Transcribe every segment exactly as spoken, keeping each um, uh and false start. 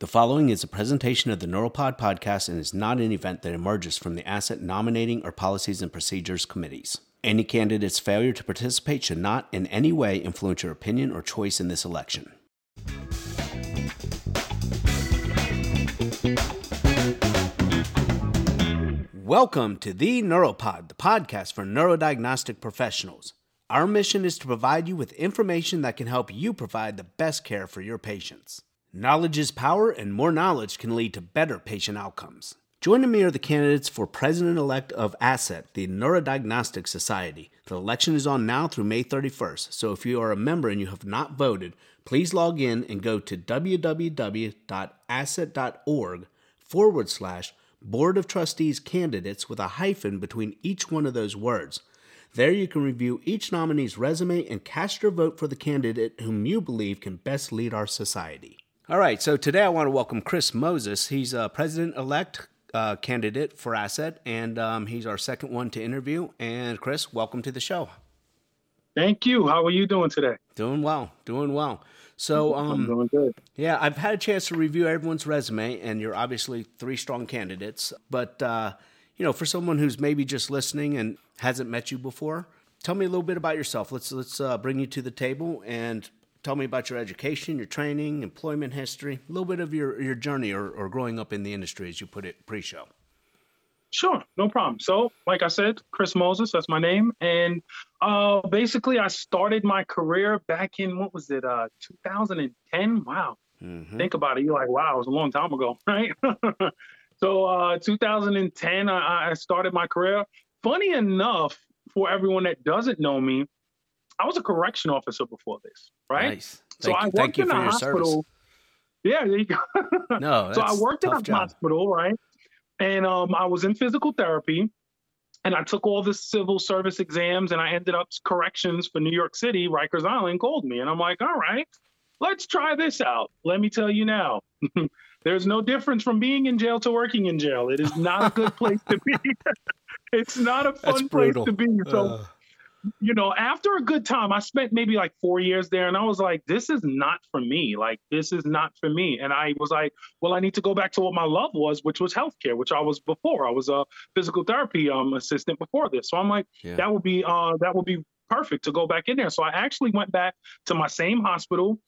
The following is a presentation of the NeuroPod podcast and is not an event that emerges from the ASET nominating or policies and procedures committees. Any candidate's failure to participate should not in any way influence your opinion or choice in this election. Welcome to the NeuroPod, the podcast for neurodiagnostic professionals. Our mission is to provide you with information that can help you provide the best care for your patients. Knowledge is power, and more knowledge can lead to better patient outcomes. Joining me are the candidates for president-elect of ASET, the Neurodiagnostic Society. The election is on now through May thirty-first, so if you are a member and you have not voted, please log in and go to www.aset.org forward slash Board of Trustees Candidates with a hyphen between each one of those words. There you can review each nominee's resume and cast your vote for the candidate whom you believe can best lead our society. All right, so today I want to welcome Chris Moses. He's a president-elect uh, candidate for ASET, and um, he's our second one to interview. And Chris, welcome to the show. Thank you. How are you doing today? Doing well, doing well. So, um, I'm doing good. Yeah, I've had a chance to review everyone's resume, and you're obviously three strong candidates. But, uh, you know, for someone who's maybe just listening and hasn't met you before, tell me a little bit about yourself. Let's, let's uh, bring you to the table and tell me about your education, your training, employment history, a little bit of your, your journey or, or growing up in the industry, as you put it, pre-show. Sure, no problem. So, like I said, Chris Moses, that's my name. And uh, basically, I started my career back in, what was it, uh, two thousand ten? Wow. Mm-hmm. Think about it. You're like, wow, it was a long time ago, right? So, uh, two thousand ten, I, I started my career. Funny enough, for everyone that doesn't know me, I was a correction officer before this, right? Nice. So I worked in a hospital. Yeah, there you go. No, that's so I worked in a hospital, right? And um, I was in physical therapy, and I took all the civil service exams, and I ended up corrections for New York City. Rikers Island called me, and I'm like, all right, let's try this out. Let me tell you now, there's no difference from being in jail to working in jail. It is not a good place to be. It's not a fun place to be. So. Uh... You know, after a good time, I spent maybe like four years there, and I was like, this is not for me. Like, this is not for me. And I was like, well, I need to go back to what my love was, which was healthcare, which I was before. I was a physical therapy um, assistant before this. So I'm like, yeah. that would be uh, that would be perfect to go back in there. So I actually went back to my same hospital,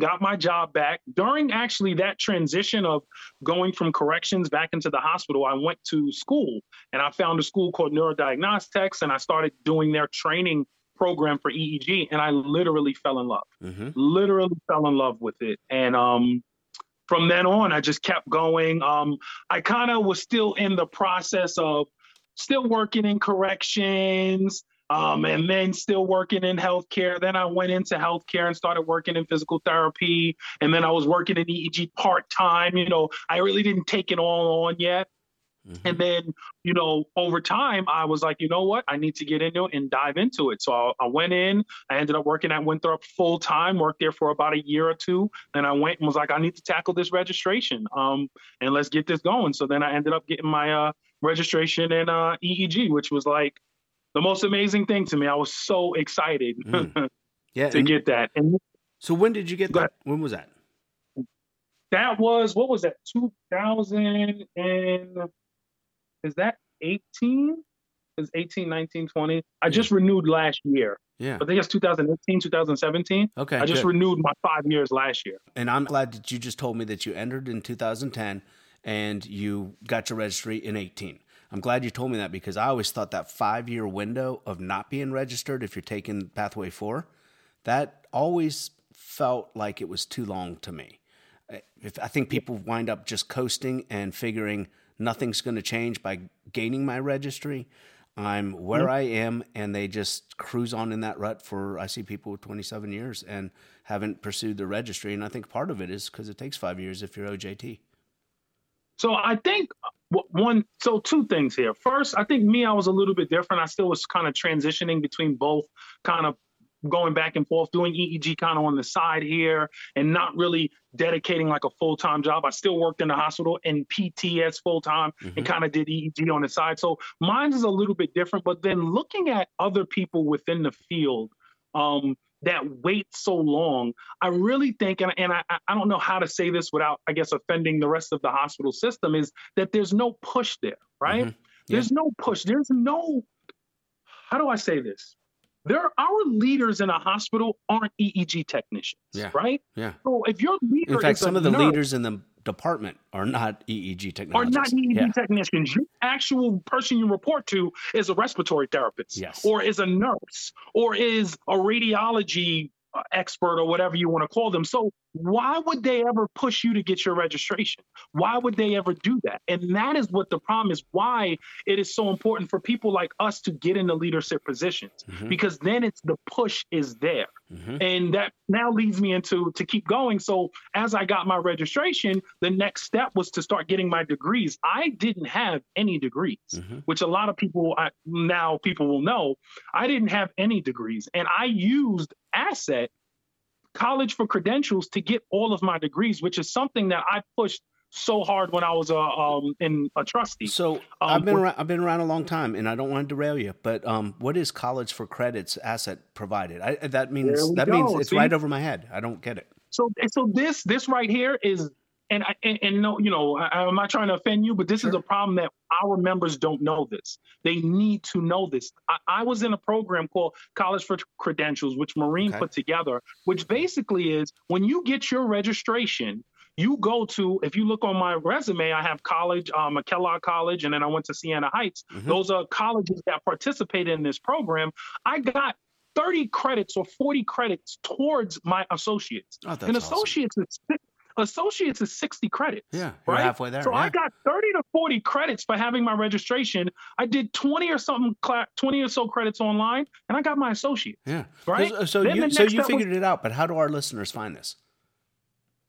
got my job back. During actually that transition of going from corrections back into the hospital, I went to school and I found a school called Neurodiagnostics, and I started doing their training program for E E G, and I literally fell in love, mm-hmm. literally fell in love with it. And um, from then on, I just kept going. Um, I kind of was still in the process of still working in corrections, Um, and then still working in healthcare. Then I went into healthcare and started working in physical therapy. And then I was working in E E G part-time. You know, I really didn't take it all on yet. Mm-hmm. And then, you know, over time, I was like, you know what? I need to get into it and dive into it. So I, I went in. I ended up working at Winthrop full-time, worked there for about a year or two. Then I went and was like, I need to tackle this registration um, and let's get this going. So then I ended up getting my uh, registration in uh, E E G, which was like, the most amazing thing to me. I was so excited mm. yeah, to get that. And so when did you get that? When was that? That was, what was that? two thousand and is that eighteen? Is eighteen, nineteen, twenty? I yeah. just renewed last year. Yeah. I think it's two thousand eighteen, two thousand seventeen. Okay. I just good. renewed my five years last year. And I'm glad that you just told me that you entered in two thousand ten and you got your registry in eighteen. I'm glad you told me that, because I always thought that five-year window of not being registered if you're taking Pathway four, that always felt like it was too long to me. If, I think people wind up just coasting and figuring nothing's going to change by gaining my registry. I'm where mm-hmm. I am, and they just cruise on in that rut for, I see people with twenty-seven years and haven't pursued the registry, and I think part of it is because it takes five years if you're O J T. So I think... One, so two things here. First, I think me, I was a little bit different. I still was kind of transitioning between both, kind of going back and forth, doing E E G kind of on the side here and not really dedicating like a full-time job. I still worked in the hospital and P T S full-time mm-hmm. and kind of did E E G on the side. So mine is a little bit different, but then looking at other people within the field, um, that wait so long, I really think, and, and I, I don't know how to say this without, I guess, offending the rest of the hospital system, is that there's no push there, right? Mm-hmm. Yeah. There's no push. There's no, how do I say this? There, our leaders in a hospital aren't E E G technicians, yeah. right? Yeah. So if your leader, in fact, is some of the nurse, leaders in the department are not E E G technicians. Are not E E G yeah. technicians. Your actual person you report to is a respiratory therapist, yes. or is a nurse, or is a radiology expert, or whatever you want to call them. So why would they ever push you to get your registration? Why would they ever do that? And that is what the problem is, why it is so important for people like us to get into leadership positions, mm-hmm. because then it's the push is there. Mm-hmm. And that now leads me into to keep going. So as I got my registration, the next step was to start getting my degrees. I didn't have any degrees, mm-hmm. which a lot of people I, now people will know. I didn't have any degrees, and I used ASET, College for Credentials, to get all of my degrees, which is something that I pushed so hard when I was a um, in a trustee. So um, I've been around, I've been around a long time, and I don't want to derail you, but um, what is College for Credits ASET provided? I, that means that go. means it's See? right over my head. I don't get it. So so this this right here is, and I, and, and no, you know, I, I'm not trying to offend you, but this sure. is a problem that our members don't know this. They need to know this. I, I was in a program called College for Credentials, which Marine okay. put together, which basically is when you get your registration, you go to, if you look on my resume, I have college, um, McKellar College, and then I went to Siena Heights. Mm-hmm. Those are colleges that participate in this program. I got thirty credits or forty credits towards my associates. Oh, that's and associates awesome. is Associates is sixty credits. Yeah, you're right? halfway there. So yeah. I got thirty to forty credits for having my registration. I did twenty or something, twenty or so credits online, and I got my associate. Yeah, right. So, so you, so you figured was, it out, but how do our listeners find this?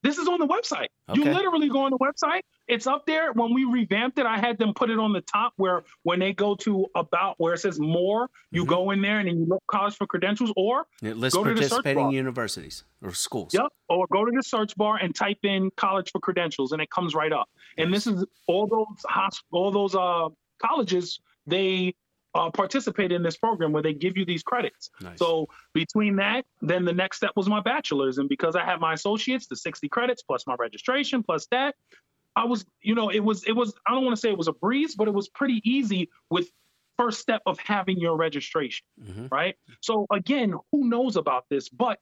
This is on the website. Okay. You literally go on the website. It's up there. When we revamped it, I had them put it on the top where when they go to about where it says more, you mm-hmm. go in there and then you look College for Credentials, or it lists go to the search bar. Universities or schools. Yep. Or go to the search bar and type in College for Credentials, and it comes right up. And this is all those hosp- all those uh, colleges, they uh, participate in this program where they give you these credits. Nice. So between that, then the next step was my bachelor's. And because I had my associates, the sixty credits plus my registration plus that, I was, you know, it was, it was, I don't want to say it was a breeze, but it was pretty easy with first step of having your registration, mm-hmm. right? So again, who knows about this but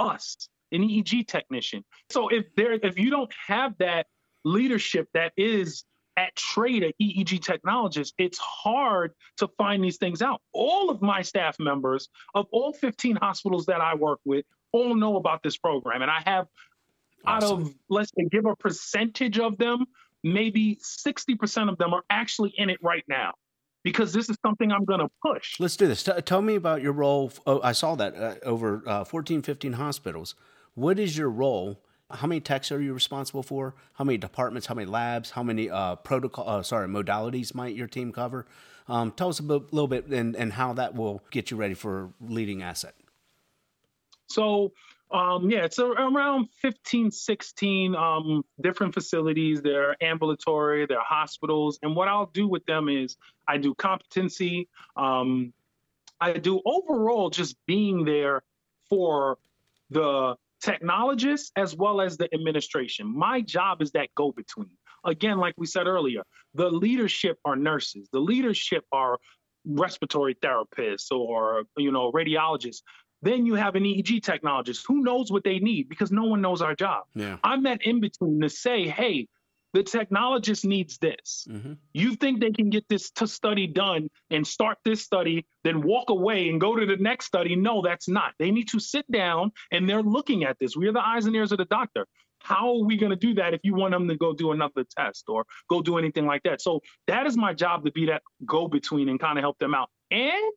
us, an E E G technician. So if there, if you don't have that leadership that is at trade an E E G technologist, it's hard to find these things out. All of my staff members of all fifteen hospitals that I work with all know about this program, and I have Awesome. Out of, let's say, give a percentage of them, maybe sixty percent of them are actually in it right now, because this is something I'm going to push. Let's do this. T- tell me about your role. Oh, I saw that uh, over uh, fourteen, fifteen hospitals. What is your role? How many techs are you responsible for? How many departments? How many labs? How many uh, protocol? Uh, sorry, modalities might your team cover? Um, tell us a b- little bit and, and how that will get you ready for leading ASET. So... Um, yeah, it's a, around fifteen, sixteen um, different facilities. They're ambulatory, they're hospitals. And what I'll do with them is I do competency. Um, I do overall just being there for the technologists as well as the administration. My job is that go-between. Again, like we said earlier, the leadership are nurses. The leadership are respiratory therapists or, you know, radiologists. Then you have an E E G technologist who knows what they need, because no one knows our job. Yeah. I'm that in between to say, hey, the technologist needs this. Mm-hmm. You think they can get this t- study done and start this study, then walk away and go to the next study? No, that's not. They need to sit down and they're looking at this. We are the eyes and ears of the doctor. How are we going to do that if you want them to go do another test or go do anything like that? So that is my job, to be that go-between and kind of help them out. And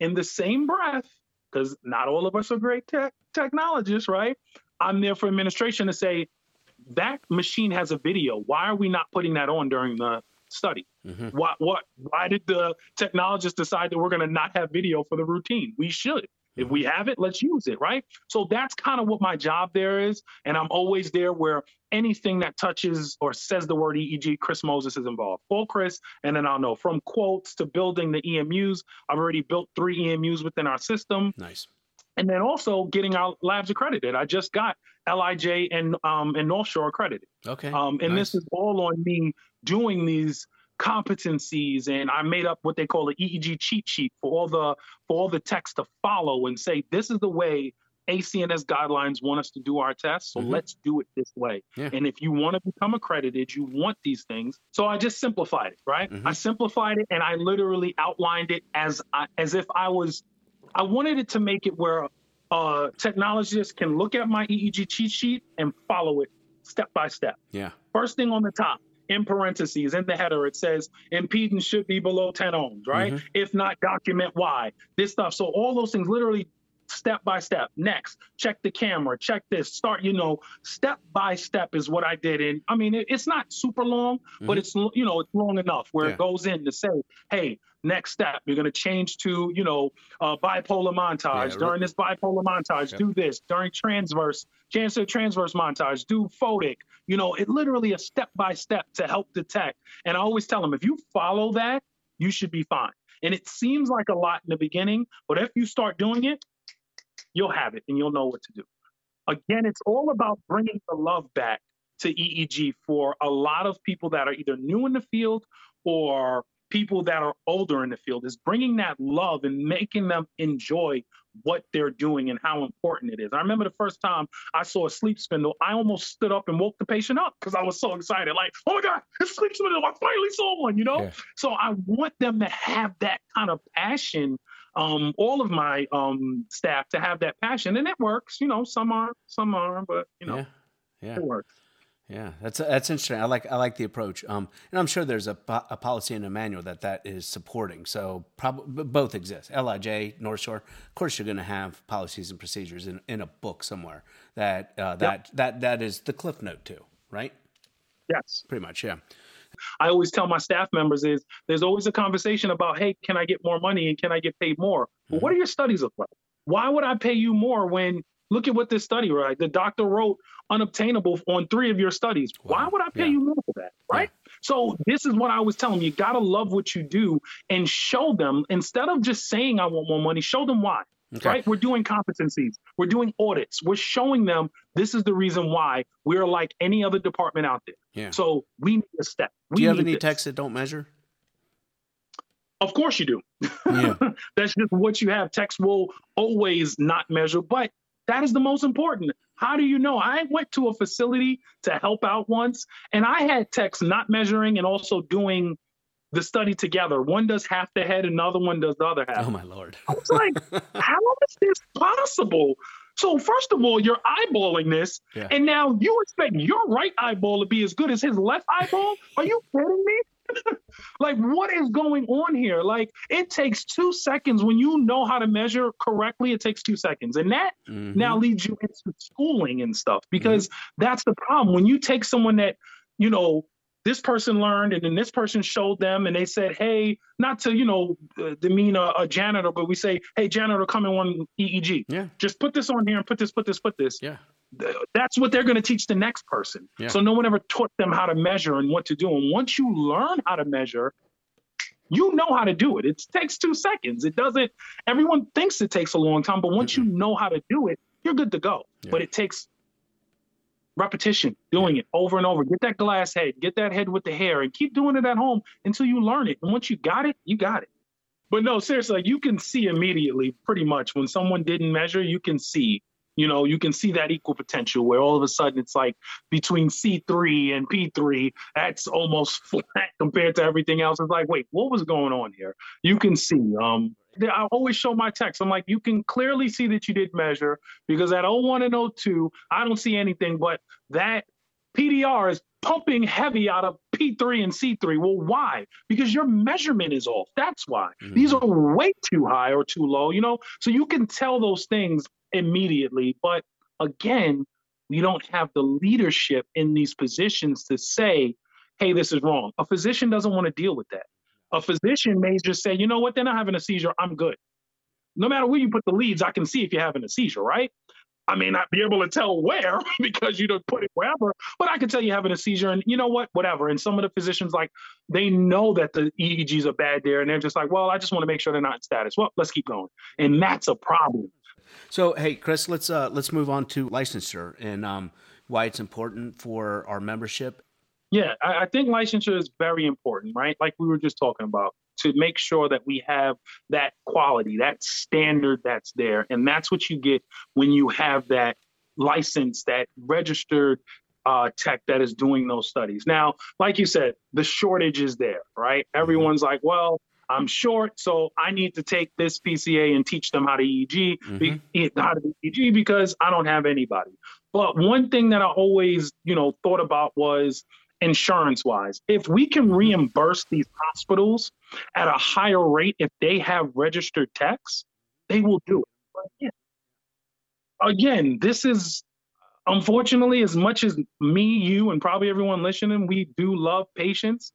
in the same breath, because not all of us are great tech technologists, right? I'm there for administration to say, that machine has a video. Why are we not putting that on during the study? Mm-hmm. Why, what, why did the technologist decide that we're going to not have video for the routine? We should. Mm-hmm. If we have it, let's use it, right? So that's kind of what my job there is. And I'm always there where anything that touches or says the word E E G, Chris Moses is involved. Call Chris, and then I'll know. From quotes to building the E M Us, I've already built three E M Us within our system. Nice. And then also getting our labs accredited. I just got L I J and um, and North Shore accredited. Okay. Um, and nice. This is all on me doing these competencies, and I made up what they call the E E G cheat sheet for all the for all the text to follow and say, this is the way A C N S guidelines want us to do our tests, so mm-hmm. let's do it this way. Yeah. And if you want to become accredited, you want these things. So I just simplified it, right? Mm-hmm. I simplified it, and I literally outlined it as I, as if I was I wanted it to make it where uh, technologists can look at my E E G cheat sheet and follow it step by step. Yeah. First thing on the top, in parentheses, in the header, it says impedance should be below ten ohms, right? Mm-hmm. If not, document why. This stuff. So all those things literally step by step. Next, check the camera, check this, start, you know, step by step is what I did. And I mean, it, it's not super long, mm-hmm. but it's, you know, it's long enough where yeah. it goes in to say, hey, next step, you're going to change to, you know, uh, bipolar montage. Yeah, during right. this bipolar montage, yeah. do this. During transverse, cancer transverse montage, do photic. You know, it literally a step by step to help detect. And I always tell them, if you follow that, you should be fine. And it seems like a lot in the beginning, but if you start doing it, you'll have it and you'll know what to do. Again, it's all about bringing the love back to E E G for a lot of people that are either new in the field or people that are older in the field, is bringing that love and making them enjoy what they're doing and how important it is. I remember the first time I saw a sleep spindle, I almost stood up and woke the patient up because I was so excited. Like, oh my God, it's a sleep spindle. I finally saw one, you know? Yeah. So I want them to have that kind of passion. Um, all of my um, staff to have that passion, and it works. You know, some are, some are, but you know, yeah, yeah. it works. Yeah, that's that's interesting. I like I like the approach, um, and I'm sure there's a, a policy and a manual that that is supporting. So probably both exist. L I J, North Shore. Of course, you're going to have policies and procedures in, in a book somewhere. That uh, that yep. that that is the cliff note too, right? Yes, pretty much. Yeah. I always tell my staff members is there's always a conversation about, hey, can I get more money and can I get paid more? Mm-hmm. Well, what do your studies look like? Why would I pay you more when look at what this study, right? The doctor wrote unobtainable on three of your studies. Wow. Why would I pay yeah. you more for that? Right. Yeah. So this is what I was telling them. You got to love what you do and show them, instead of just saying I want more money, show them why. Okay. Right. We're doing competencies. We're doing audits. We're showing them this is the reason why we're like any other department out there. Yeah. So we need a step. We do you have any this. texts that don't measure? Of course you do. Yeah. That's just what you have. Text will always not measure, but that is the most important. How do you know? I went to a facility to help out once, and I had texts not measuring and also doing the study together. One does half the head, another one does the other half. Oh my Lord. I was like, how is this possible? So first of all, you're eyeballing this, yeah. and now you expect your right eyeball to be as good as his left eyeball? Are you kidding me? Like, what is going on here? Like, it takes two seconds. When you know how to measure correctly, it takes two seconds. And that mm-hmm. now leads you into schooling and stuff, because mm-hmm. that's the problem. When you take someone that, you know, this person learned, and then this person showed them, and they said, hey, not to, you know, uh, demean a, a janitor, but we say, hey, janitor, come in on E E G. Yeah. Just put this on here and put this, put this, put this. Yeah. That's what they're going to teach the next person. Yeah. So no one ever taught them how to measure and what to do. And once you learn how to measure, you know how to do it. It takes two seconds. It doesn't, everyone thinks it takes a long time, but once mm-hmm. you know how to do it, you're good to go. Yeah. But it takes repetition, doing it over and over. Get that glass head, get that head with the hair, and keep doing it at home until you learn it. And once you got it, you got it. But no, seriously, you can see immediately pretty much when someone didn't measure, you can see, you know, you can see that equal potential where all of a sudden it's like between C three and P three, that's almost flat compared to everything else. It's like, wait, what was going on here? You can see, um, I always show my text. I'm like, you can clearly see that you did measure, because at oh one and oh two, I don't see anything, but that P D R is pumping heavy out of P three and C three. Well, why? Because your measurement is off. That's why. Mm-hmm. These are way too high or too low, you know? So you can tell those things immediately. But again, you don't have the leadership in these positions to say, hey, this is wrong. A physician doesn't want to deal with that. A physician may just say, you know what, they're not having a seizure, I'm good. No matter where you put the leads, I can see if you're having a seizure, right? I may not be able to tell where because you don't put it wherever, but I can tell you're having a seizure, and you know what, whatever. And some of the physicians, like, they know that the E E Gs are bad there, and they're just like, well, I just want to make sure they're not in status. Well, let's keep going. And that's a problem. So, hey, Chris, let's uh, let's move on to licensure and um, why it's important for our membership. Yeah, I, I think licensure is very important, right? Like we were just talking about, to make sure that we have that quality, that standard that's there. And that's what you get when you have that license, that registered uh, tech that is doing those studies. Now, like you said, the shortage is there, right? Everyone's like, well, I'm short, so I need to take this P C A and teach them how to E E G, mm-hmm. how to E E G because I don't have anybody. But one thing that I always, you know, thought about was insurance-wise. If we can reimburse these hospitals at a higher rate, if they have registered techs, they will do it. But yeah. Again, this is, unfortunately, as much as me, you, and probably everyone listening, we do love patients.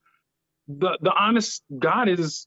The the honest God is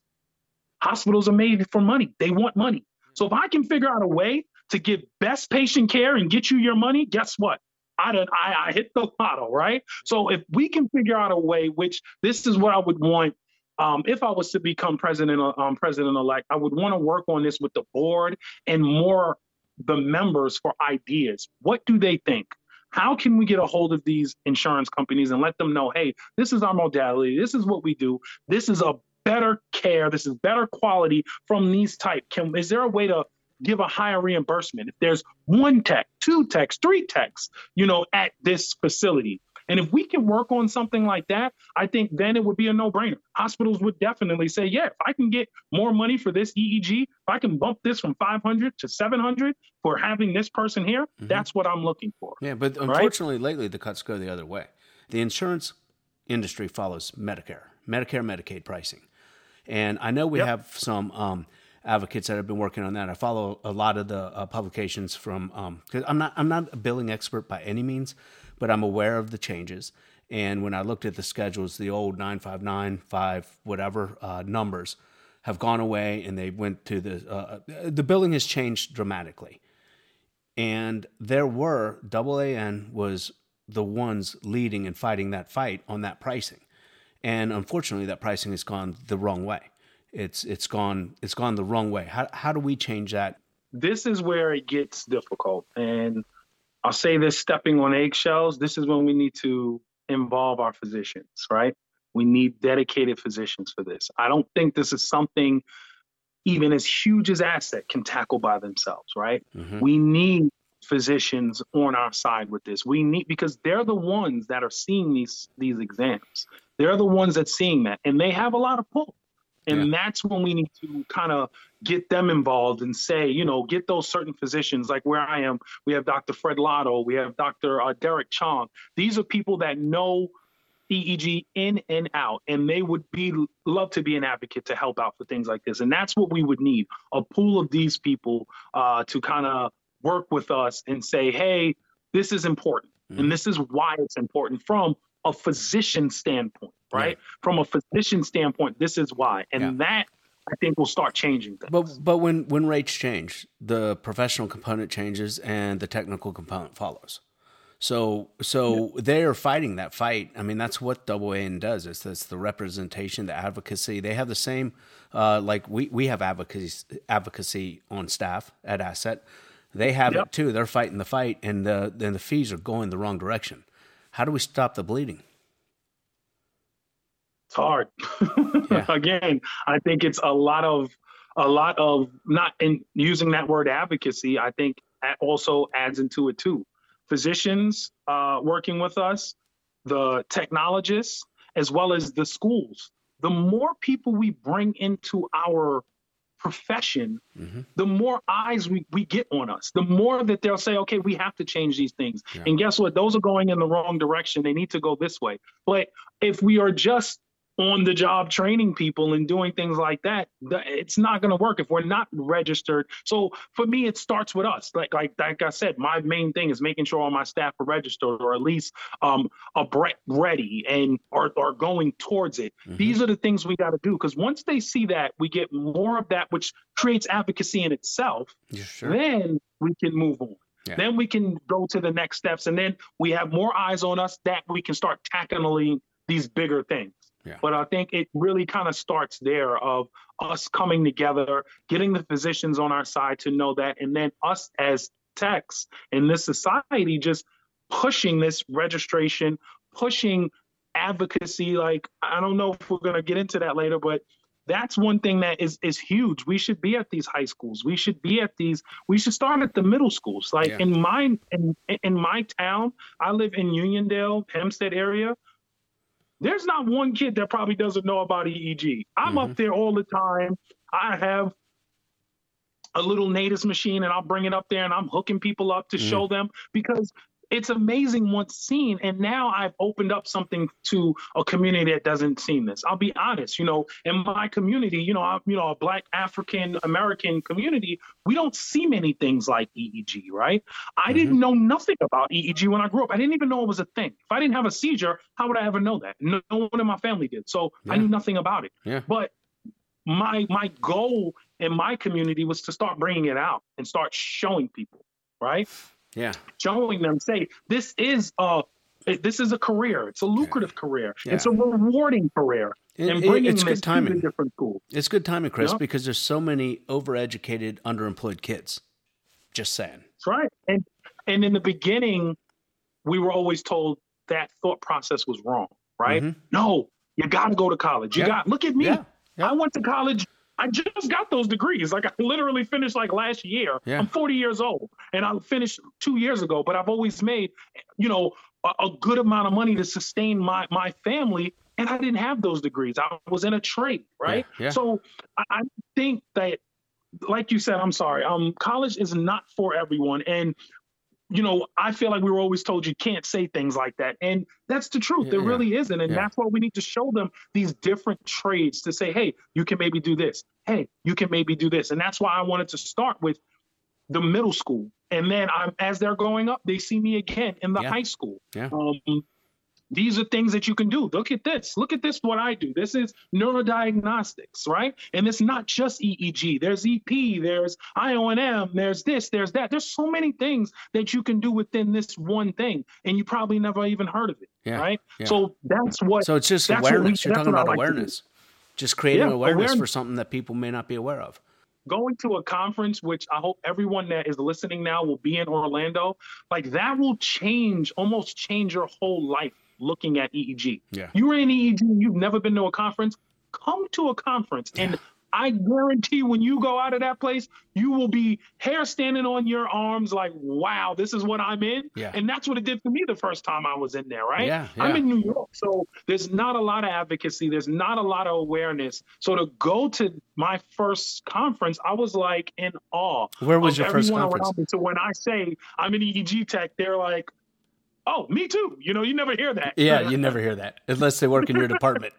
hospitals are made for money. They want money. So if I can figure out a way to give best patient care and get you your money, guess what? I, done, I, I hit the lotto, right? So if we can figure out a way, which this is what I would want, um, if I was to become president, um, president-elect, I would want to work on this with the board and more the members for ideas. What do they think? How can we get a hold of these insurance companies and let them know, hey, this is our modality. This is what we do. This is a better care. This is better quality from these type. Can, is there a way to give a higher reimbursement? If there's one tech, two techs, three techs, you know, at this facility. And if we can work on something like that, I think then it would be a no-brainer. Hospitals would definitely say, yeah, if I can get more money for this E E G, if I can bump this from five hundred to seven hundred for having this person here, mm-hmm. that's what I'm looking for. Yeah, but unfortunately, right? Lately, the cuts go the other way. The insurance industry follows Medicare, Medicare, Medicaid pricing. And I know we yep. have some um, advocates that have been working on that. I follow a lot of the uh, publications from, um, 'cause I'm not, I'm not a billing expert by any means, but I'm aware of the changes. And when I looked at the schedules, the old nine five nine five whatever uh, numbers have gone away, and they went to the uh, the billing has changed dramatically. And there were A A N was the ones leading and fighting that fight on that pricing, and unfortunately, that pricing has gone the wrong way. It's it's gone it's gone the wrong way. How how do we change that? This is where it gets difficult, and I'll say this, stepping on eggshells, this is when we need to involve our physicians, right? We need dedicated physicians for this. I don't think this is something even as huge as ASET can tackle by themselves, right? Mm-hmm. We need physicians on our side with this. We need, because they're the ones that are seeing these, these exams. They're the ones that's seeing that, and they have a lot of pull. And yeah. that's when we need to kind of get them involved and say, you know, get those certain physicians. Like where I am, we have Doctor Fred Lotto, we have Doctor Uh, Derek Chong. These are people that know E E G in and out, and they would be love to be an advocate to help out for things like this. And that's what we would need, a pool of these people uh, to kind of work with us and say, hey, this is important, mm-hmm. and this is why it's important from a physician standpoint, right? Yeah. From a physician standpoint, this is why. And yeah. that, I think, will start changing things. But, but when, when rates change, the professional component changes and the technical component follows. So so yeah. they are fighting that fight. I mean, that's what A A N does. It's, it's the representation, the advocacy. They have the same, uh, like we, we have advocacy, advocacy on staff at ASET. They have yep. it too. They're fighting the fight, and the, and the fees are going the wrong direction. How do we stop the bleeding? It's hard. Yeah. Again, I think it's a lot of, a lot of not in using that word advocacy. I think also adds into it too. Physicians uh, working with us, the technologists, as well as the schools. The more people we bring into our profession, mm-hmm. the more eyes we, we get on us, the more that they'll say, okay, we have to change these things. Yeah. And guess what? Those are going in the wrong direction. They need to go this way. But if we are just on the job training people and doing things like that, it's not going to work if we're not registered. So for me, it starts with us. Like, like, like I said, my main thing is making sure all my staff are registered, or at least um, are ready and are, are going towards it. Mm-hmm. These are the things we got to do. Cause once they see that, we get more of that, which creates advocacy in itself. Yeah, sure. Then we can move on. Yeah. Then we can go to the next steps. And then we have more eyes on us that we can start tackling these bigger things. Yeah. But I think it really kind of starts there of us coming together, getting the physicians on our side to know that, and then us as techs in this society just pushing this registration, pushing advocacy. Like, I don't know if we're going to get into that later, but that's one thing that is is huge. We should be at these high schools. We should be at these. We should start at the middle schools. Like yeah. in my in, in my town, I live in Uniondale, Hempstead area. There's not one kid that probably doesn't know about E E G. I'm mm-hmm. up there all the time. I have a little Natus machine, and I'll bring it up there, and I'm hooking people up to mm-hmm. show them, because it's amazing once seen. And now I've opened up something to a community that doesn't see this. I'll be honest, you know, in my community, you know, I'm, you know, a Black African American community, we don't see many things like E E G, right? I mm-hmm. didn't know nothing about E E G when I grew up. I didn't even know it was a thing. If I didn't have a seizure, how would I ever know that? No, no one in my family did. So yeah. I knew nothing about it. Yeah. But my my goal in my community was to start bringing it out and start showing people, right? Yeah. Showing them, say, this is a, this is a career. It's a lucrative yeah. career. Yeah. It's a rewarding career. It, and bringing it, it's this to different schools. It's good timing, Chris, yeah. because there's so many overeducated, underemployed kids. Just saying. That's right. And and in the beginning, we were always told that thought process was wrong, right? Mm-hmm. No, you got to go to college. You yeah. got, look at me. Yeah. Yeah. I went to college. I just got those degrees. Like, I literally finished like last year. Yeah. I'm forty years old, and I finished two years ago, but I've always made, you know, a, a good amount of money to sustain my, my family. And I didn't have those degrees. I was in a trade, right? Yeah. Yeah. So I, I think that, like you said, I'm sorry, um, college is not for everyone. And, you know, I feel like we were always told you can't say things like that. And that's the truth. Yeah, it really yeah. isn't. And yeah. that's why we need to show them these different trades to say, hey, you can maybe do this. Hey, you can maybe do this. And that's why I wanted to start with the middle school. And then I'm, as they're growing up, they see me again in the yeah. high school. Yeah. Um, these are things that you can do. Look at this. Look at this, what I do. This is neurodiagnostics, right? And it's not just E E G. There's E P, there's I O N M, there's this, there's that. There's so many things that you can do within this one thing, and you probably never even heard of it, yeah, right? Yeah. So that's what... So it's just awareness. We, You're talking about like awareness. Just creating yeah, awareness, awareness for something that people may not be aware of. Going to a conference, which I hope everyone that is listening now will be in Orlando, like that will change, almost change your whole life. Looking at E E G. Yeah. You were in E E G, you've never been to a conference, come to a conference. Yeah. And I guarantee when you go out of that place, you will be hair standing on your arms like, wow, this is what I'm in. Yeah. And that's what it did for me the first time I was in there, right? Yeah, yeah. I'm in New York, so there's not a lot of advocacy. There's not a lot of awareness. So to go to my first conference, I was like in awe. Where was your first conference? So when I say I'm in E E G tech, they're like, oh, me too. You know, you never hear that. Yeah, you never hear that unless they work in your department.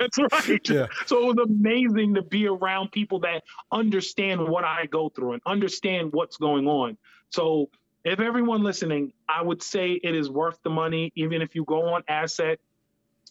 That's right. Yeah. So it was amazing to be around people that understand what I go through and understand what's going on. So if everyone listening, I would say it is worth the money. Even if you go on ASET,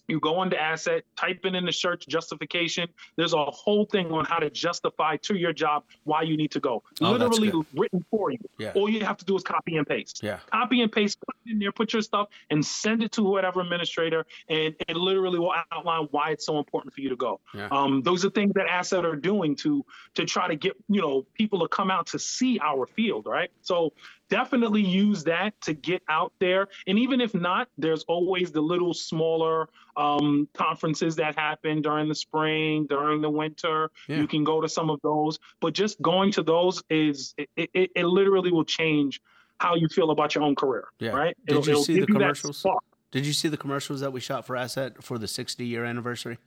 you go on to ASET, type it in the search justification. There's a whole thing on how to justify to your job why you need to go. Oh, literally written for you. Yeah. All you have to do is copy and paste. Yeah. Copy and paste, put it in there, put your stuff, and send it to whatever administrator, and it literally will outline why it's so important for you to go. Yeah. Um, those are things that ASET are doing to to try to get, you know, people to come out to see our field, right? So definitely use that to get out there. And even if not, there's always the little smaller um, conferences that happen during the spring, during the winter. Yeah. You can go to some of those, but just going to those is, it, it, it literally will change how you feel about your own career. Yeah. Right. Did it'll, you it'll see the commercials? Did you see the commercials that we shot for ASET for the sixty year anniversary?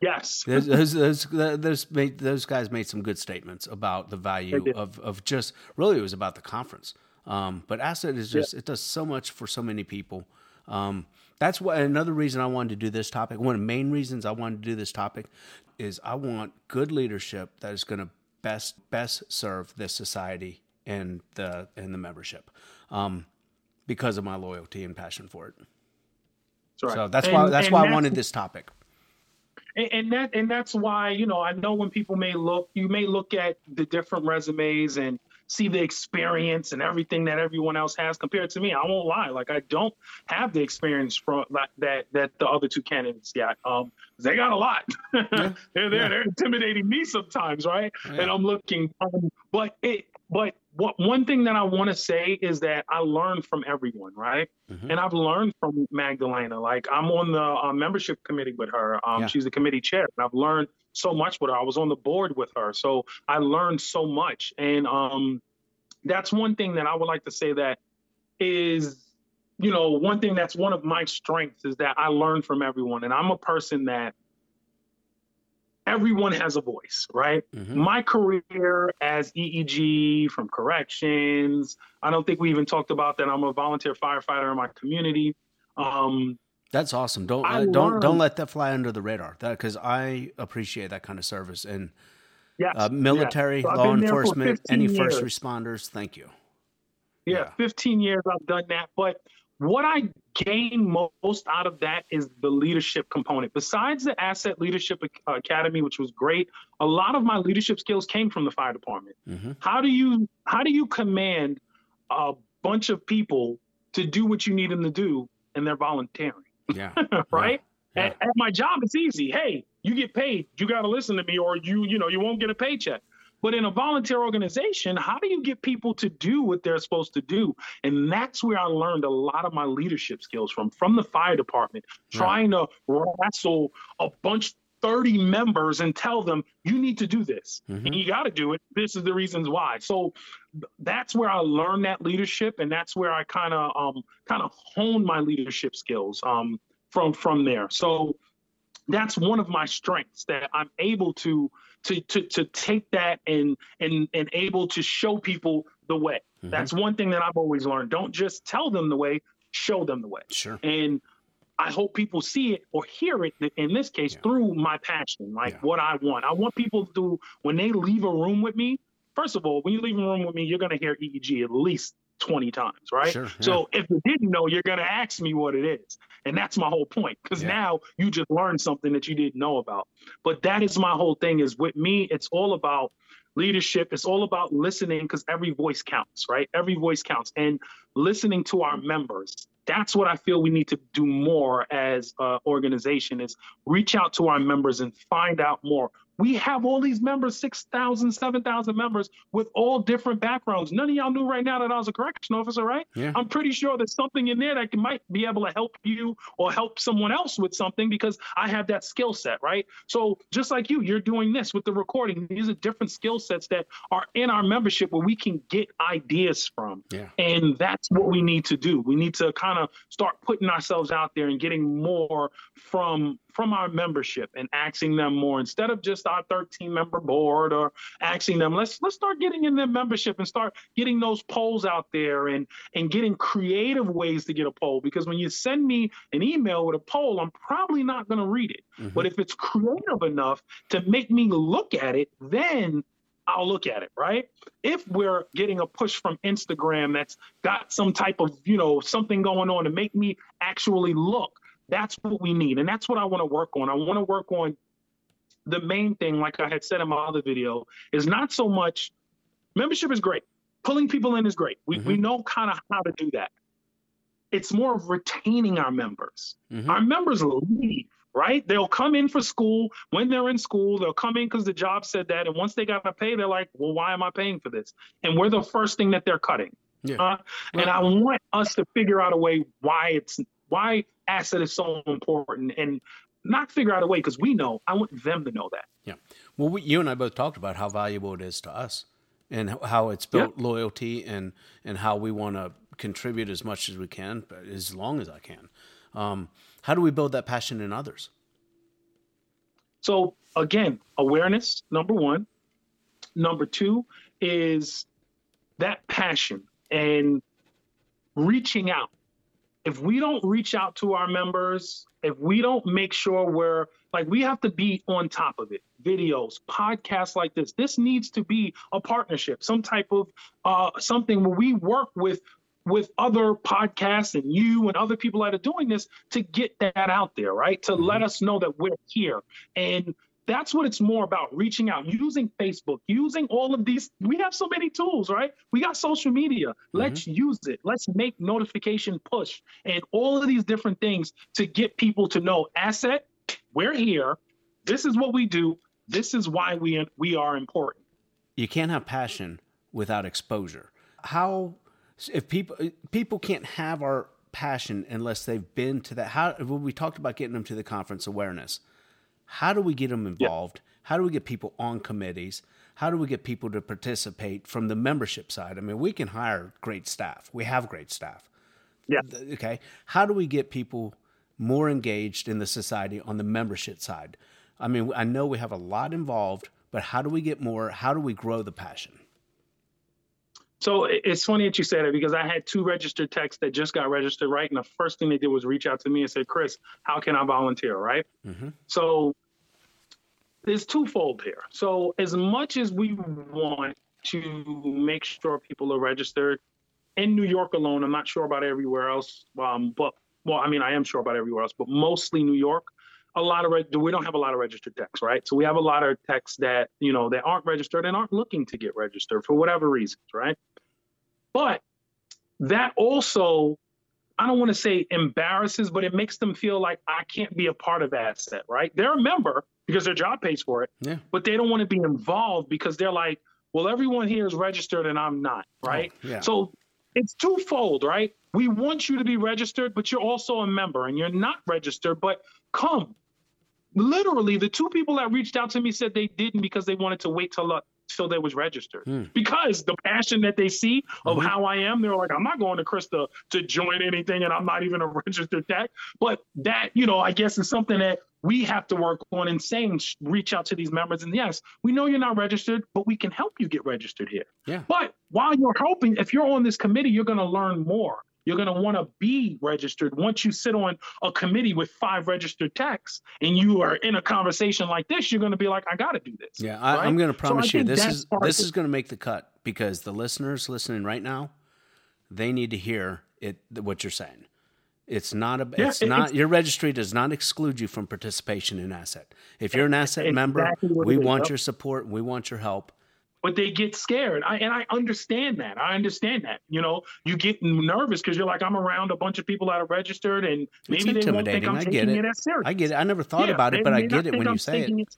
Yes. those, those, those, made, those guys made some good statements about the value of, of just, really it was about the conference. Um, but ASET is just, yeah. it does so much for so many people. Um, that's why another reason I wanted to do this topic, one of the main reasons I wanted to do this topic is I want good leadership that is going to best, best serve this society and the, and the membership, um, because of my loyalty and passion for it. That's right. So that's and, why, that's why that's- I wanted this topic. And, and that and that's why, you know, I know when people may look, you may look at the different resumes and see the experience and everything that everyone else has compared to me. I won't lie. Like, I don't have the experience from like, that that the other two candidates got. Um, they got a lot. Yeah. they're, they're, yeah. they're intimidating me sometimes, right? Yeah. And I'm looking. Um, but it, but what, one thing that I want to say is that I learned from everyone, right? Mm-hmm. And I've learned from Magdalena. Like, I'm on the uh, membership committee with her. Um, yeah. She's the committee chair. And I've learned so much with her. I was on the board with her. So I learned so much. And um, that's one thing that I would like to say that is, you know, one thing that's one of my strengths is that I learn from everyone. And I'm a person that everyone has a voice, right? Mm-hmm. My career as E E G from corrections, I don't think we even talked about that. I'm a volunteer firefighter in my community. Um, That's awesome. Don't uh, don't don't let that fly under the radar. That because I appreciate that kind of service and yes, uh, military, yes. So law enforcement, any years. First responders. Thank you. Yeah, yeah, fifteen years I've done that. But what I gain most out of that is the leadership component. Besides the ASET Leadership Academy, which was great, a lot of my leadership skills came from the fire department. Mm-hmm. How do you how do you command a bunch of people to do what you need them to do, and they're volunteering? Yeah. Right. Yeah, yeah. At, at my job, it's easy. Hey, you get paid. You got to listen to me, or you, you know, you won't get a paycheck. But in a volunteer organization, how do you get people to do what they're supposed to do? And that's where I learned a lot of my leadership skills from, from the fire department, trying yeah. to wrestle a bunch thirty members and tell them you need to do this mm-hmm. and you got to do it. This is the reasons why. So that's where I learned that leadership. And that's where I kind of, um, kind of honed my leadership skills, um, from, from there. So that's one of my strengths that I'm able to, to, to, to take that and, and, and able to show people the way. Mm-hmm. That's one thing that I've always learned. Don't just tell them the way, show them the way. Sure. And I hope people see it or hear it, in this case, yeah. through my passion, like yeah. what I want. I want people to, when they leave a room with me, first of all, when you leave a room with me, you're going to hear E E G at least twenty times, right? Sure, yeah. So if you didn't know, you're going to ask me what it is. And that's my whole point, because yeah. now you just learned something that you didn't know about. But that is my whole thing is with me, it's all about leadership. It's all about listening, because every voice counts, right? Every voice counts. And listening to our members. That's what I feel we need to do more as an organization is reach out to our members and find out more. We have all these members, six thousand, seven thousand members with all different backgrounds. None of y'all knew right now that I was a correction officer, right? Yeah. I'm pretty sure there's something in there that might be able to help you or help someone else with something because I have that skill set, right? So just like you, you're doing this with the recording. These are different skill sets that are in our membership where we can get ideas from. Yeah. And that's what we need to do. We need to kind of start putting ourselves out there and getting more from from our membership and asking them more instead of just our thirteen member board or asking them, let's, let's start getting in their membership and start getting those polls out there and, and getting creative ways to get a poll. Because when you send me an email with a poll, I'm probably not going to read it. Mm-hmm. But if it's creative enough to make me look at it, then I'll look at it, right? If we're getting a push from Instagram that's got some type of, you know, something going on to make me actually look, that's what we need. And that's what I want to work on. I want to work on the main thing, like I had said in my other video, is not so much membership is great. Pulling people in is great. We mm-hmm. we know kind of how to do that. It's more of retaining our members. Mm-hmm. Our members leave, right? They'll come in for school. When they're in school, they'll come in because the job said that. And once they got to pay, they're like, well, why am I paying for this? And we're the first thing that they're cutting. Yeah. Uh, well, and I want us to figure out a way why it's why ASET is so important and not figure out a way because we know. I want them to know that. Yeah. Well, we, you and I both talked about how valuable it is to us and how it's built yeah. loyalty and, and how we want to contribute as much as we can, but as long as I can. Um, how do we build that passion in others? So, again, awareness, number one. Number two is that passion and reaching out. If we don't reach out to our members, if we don't make sure we're like, we have to be on top of it. Videos, podcasts like this, this needs to be a partnership, some type of uh, something where we work with with other podcasts and you and other people that are doing this to get that out there, right? To mm-hmm. let us know that we're here. And That's what it's more about, reaching out, using Facebook, using all of these. We have so many tools, right? We got social media. Mm-hmm. Let's use it. Let's make notification push and all of these different things to get people to know, ASET, we're here. This is what we do. This is why we we are important. You can't have passion without exposure. How, if people people can't have our passion unless they've been to that. How, when we talked about getting them to the conference awareness, how do we get them involved? Yeah. How do we get people on committees? How do we get people to participate from the membership side? I mean, we can hire great staff. We have great staff. Yeah. Okay. How do we get people more engaged in the society on the membership side? I mean, I know we have a lot involved, but how do we get more? How do we grow the passion? So it's funny that you said it, because I had two registered techs that just got registered, right? And the first thing they did was reach out to me and say, Chris, how can I volunteer, right? Mm-hmm. So there's twofold here. So as much as we want to make sure people are registered, in New York alone, I'm not sure about everywhere else, um, but, well, I mean, I am sure about everywhere else, but mostly New York. A lot of reg- we don't have a lot of registered techs, right? So we have a lot of techs that, you know, that aren't registered and aren't looking to get registered for whatever reasons, right? But that also, I don't want to say embarrasses, but it makes them feel like I can't be a part of ASET, right? They're a member because their job pays for it, yeah. But they don't want to be involved because they're like, well, everyone here is registered and I'm not, right? Oh, yeah. So it's twofold, right? We want you to be registered, but you're also a member and you're not registered, but come. Literally, the two people that reached out to me said they didn't because they wanted to wait till uh, till they was registered. Mm. Because the passion that they see of mm-hmm. how I am, they're like, I'm not going to Krista to join anything, and I'm not even a registered tech. But that, you know, I guess is something that we have to work on and saying, reach out to these members. And yes, we know you're not registered, but we can help you get registered here. Yeah. But while you're helping, if you're on this committee, you're going to learn more. You're going to want to be registered. Once you sit on a committee with five registered techs and you are in a conversation like this, you're going to be like, I got to do this. Yeah, I, right? I'm going to promise so you this is this is going to make the cut, because the listeners listening right now, they need to hear it. What you're saying, it's not a, yeah, it's it, not it's, your registry does not exclude you from participation in ASET. If you're an ASET exactly member, we want is, your support. We want your help. But they get scared. I, and I understand that. I understand that. You know, you get nervous because you're like, I'm around a bunch of people that are registered and maybe they won't think I'm I taking it. it as serious. I get it. I never thought yeah, about it, but I get it when I'm you say it. it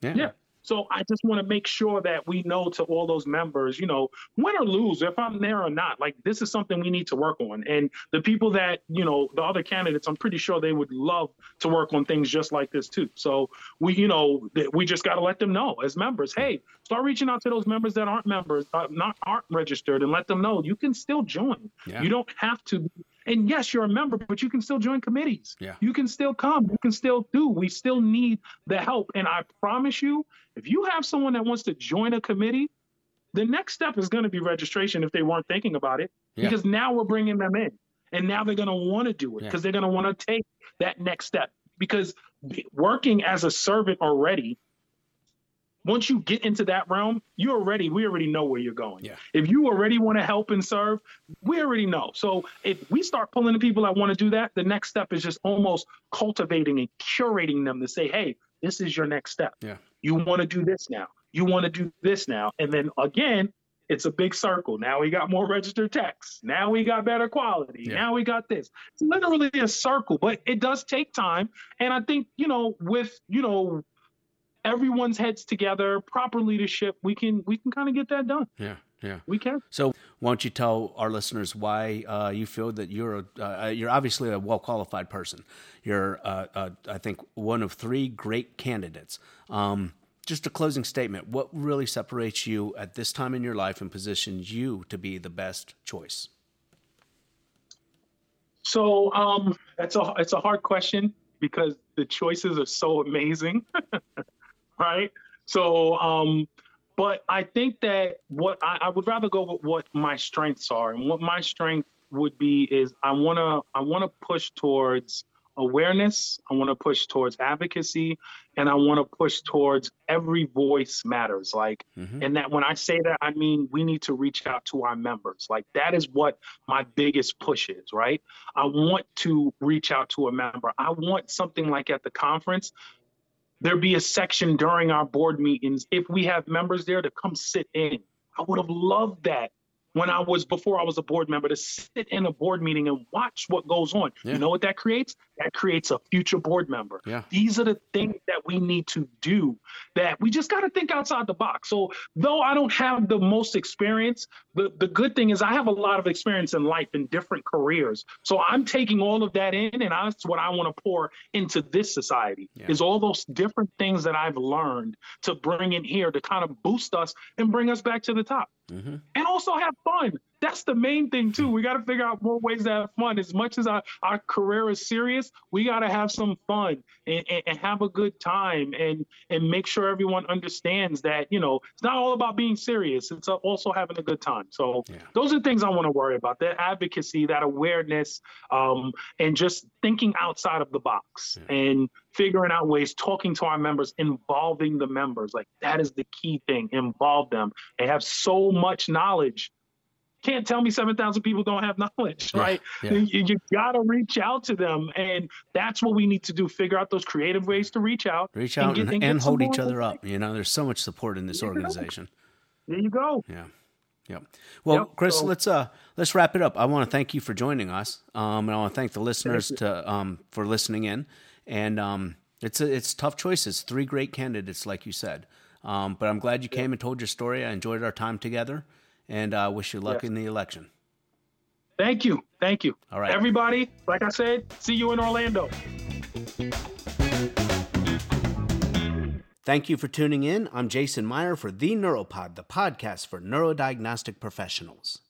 yeah. yeah. So I just want to make sure that we know to all those members, you know, win or lose, if I'm there or not, like this is something we need to work on. And the people that, you know, the other candidates, I'm pretty sure they would love to work on things just like this too. So we, you know, we just got to let them know as members, hey, start reaching out to those members that aren't members, uh, not aren't registered, and let them know you can still join. Yeah. You don't have to. And yes, you're a member, but you can still join committees. Yeah. You can still come. You can still do. We still need the help. And I promise you, if you have someone that wants to join a committee, the next step is going to be registration if they weren't thinking about it, yeah. because now we're bringing them in. And now they're going to want to do it because yeah. they're going to want to take that next step. Because working as a servant already, once you get into that realm, you already, we already know where you're going. Yeah. If you already want to help and serve, we already know. So if we start pulling the people that want to do that, the next step is just almost cultivating and curating them to say, hey, this is your next step. Yeah. You want to do this now. You want to do this now. And then again, it's a big circle. Now we got more registered techs. Now we got better quality. Yeah. Now we got this. It's literally a circle, but it does take time. And I think, you know, with, you know, everyone's heads together, proper leadership, we can we can kind of get that done. Yeah, yeah. We can. So why don't you tell our listeners why uh, you feel that you're a, uh, you're obviously a well-qualified person. You're, uh, uh, I think, one of three great candidates. Um, just a closing statement. What really separates you at this time in your life and positions you to be the best choice? So um, that's a, it's a hard question because the choices are so amazing. Right. So um, but I think that what I, I would rather go with what my strengths are, and what my strength would be is I want to I want to push towards awareness. I want to push towards advocacy, and I want to push towards every voice matters. Like mm-hmm. and that when I say that, I mean, we need to reach out to our members. Like that is what my biggest push is. Right. I want to reach out to a member. I want something like at the conference. there be a section during our board meetings, if we have members there, to come sit in. I would have loved that when I was, before I was a board member, to sit in a board meeting and watch what goes on. Yeah. You know what that creates? That creates a future board member. Yeah. These are the things that we need to do, that we just got to think outside the box. So though I don't have the most experience, the, the good thing is I have a lot of experience in life in different careers. So I'm taking all of that in, and that's what I want to pour into this society, yeah. is all those different things that I've learned to bring in here to kind of boost us and bring us back to the top. Mm-hmm. And also have fun. That's the main thing, too. We got to figure out more ways to have fun. As much as our, our career is serious, we got to have some fun and, and, and have a good time and, and make sure everyone understands that, you know, it's not all about being serious. It's also having a good time. So yeah. those are things I want to worry about, that advocacy, that awareness, um, and just thinking outside of the box yeah. and figuring out ways, talking to our members, involving the members. Like, that is the key thing. Involve them. They have so much knowledge. Can't tell me seven thousand people don't have knowledge, right? Yeah. You, you got to reach out to them. And that's what we need to do. Figure out those creative ways to reach out. Reach out and, get, and, and, and hold each other up. You know, there's so much support in this there organization. There you go. Yeah. Yep. Well, yep, Chris, so. let's uh let's wrap it up. I want to thank you for joining us. Um, and I want to thank the listeners to um for listening in. And um, it's a, it's tough choices. Three great candidates, like you said. Um, but I'm glad you came and told your story. I enjoyed our time together, and I uh, wish you luck yes. in the election. Thank you. Thank you. All right. Everybody, like I said, see you in Orlando. Thank you for tuning in. I'm Jason Meyer for The NeuroPod, the podcast for neurodiagnostic professionals.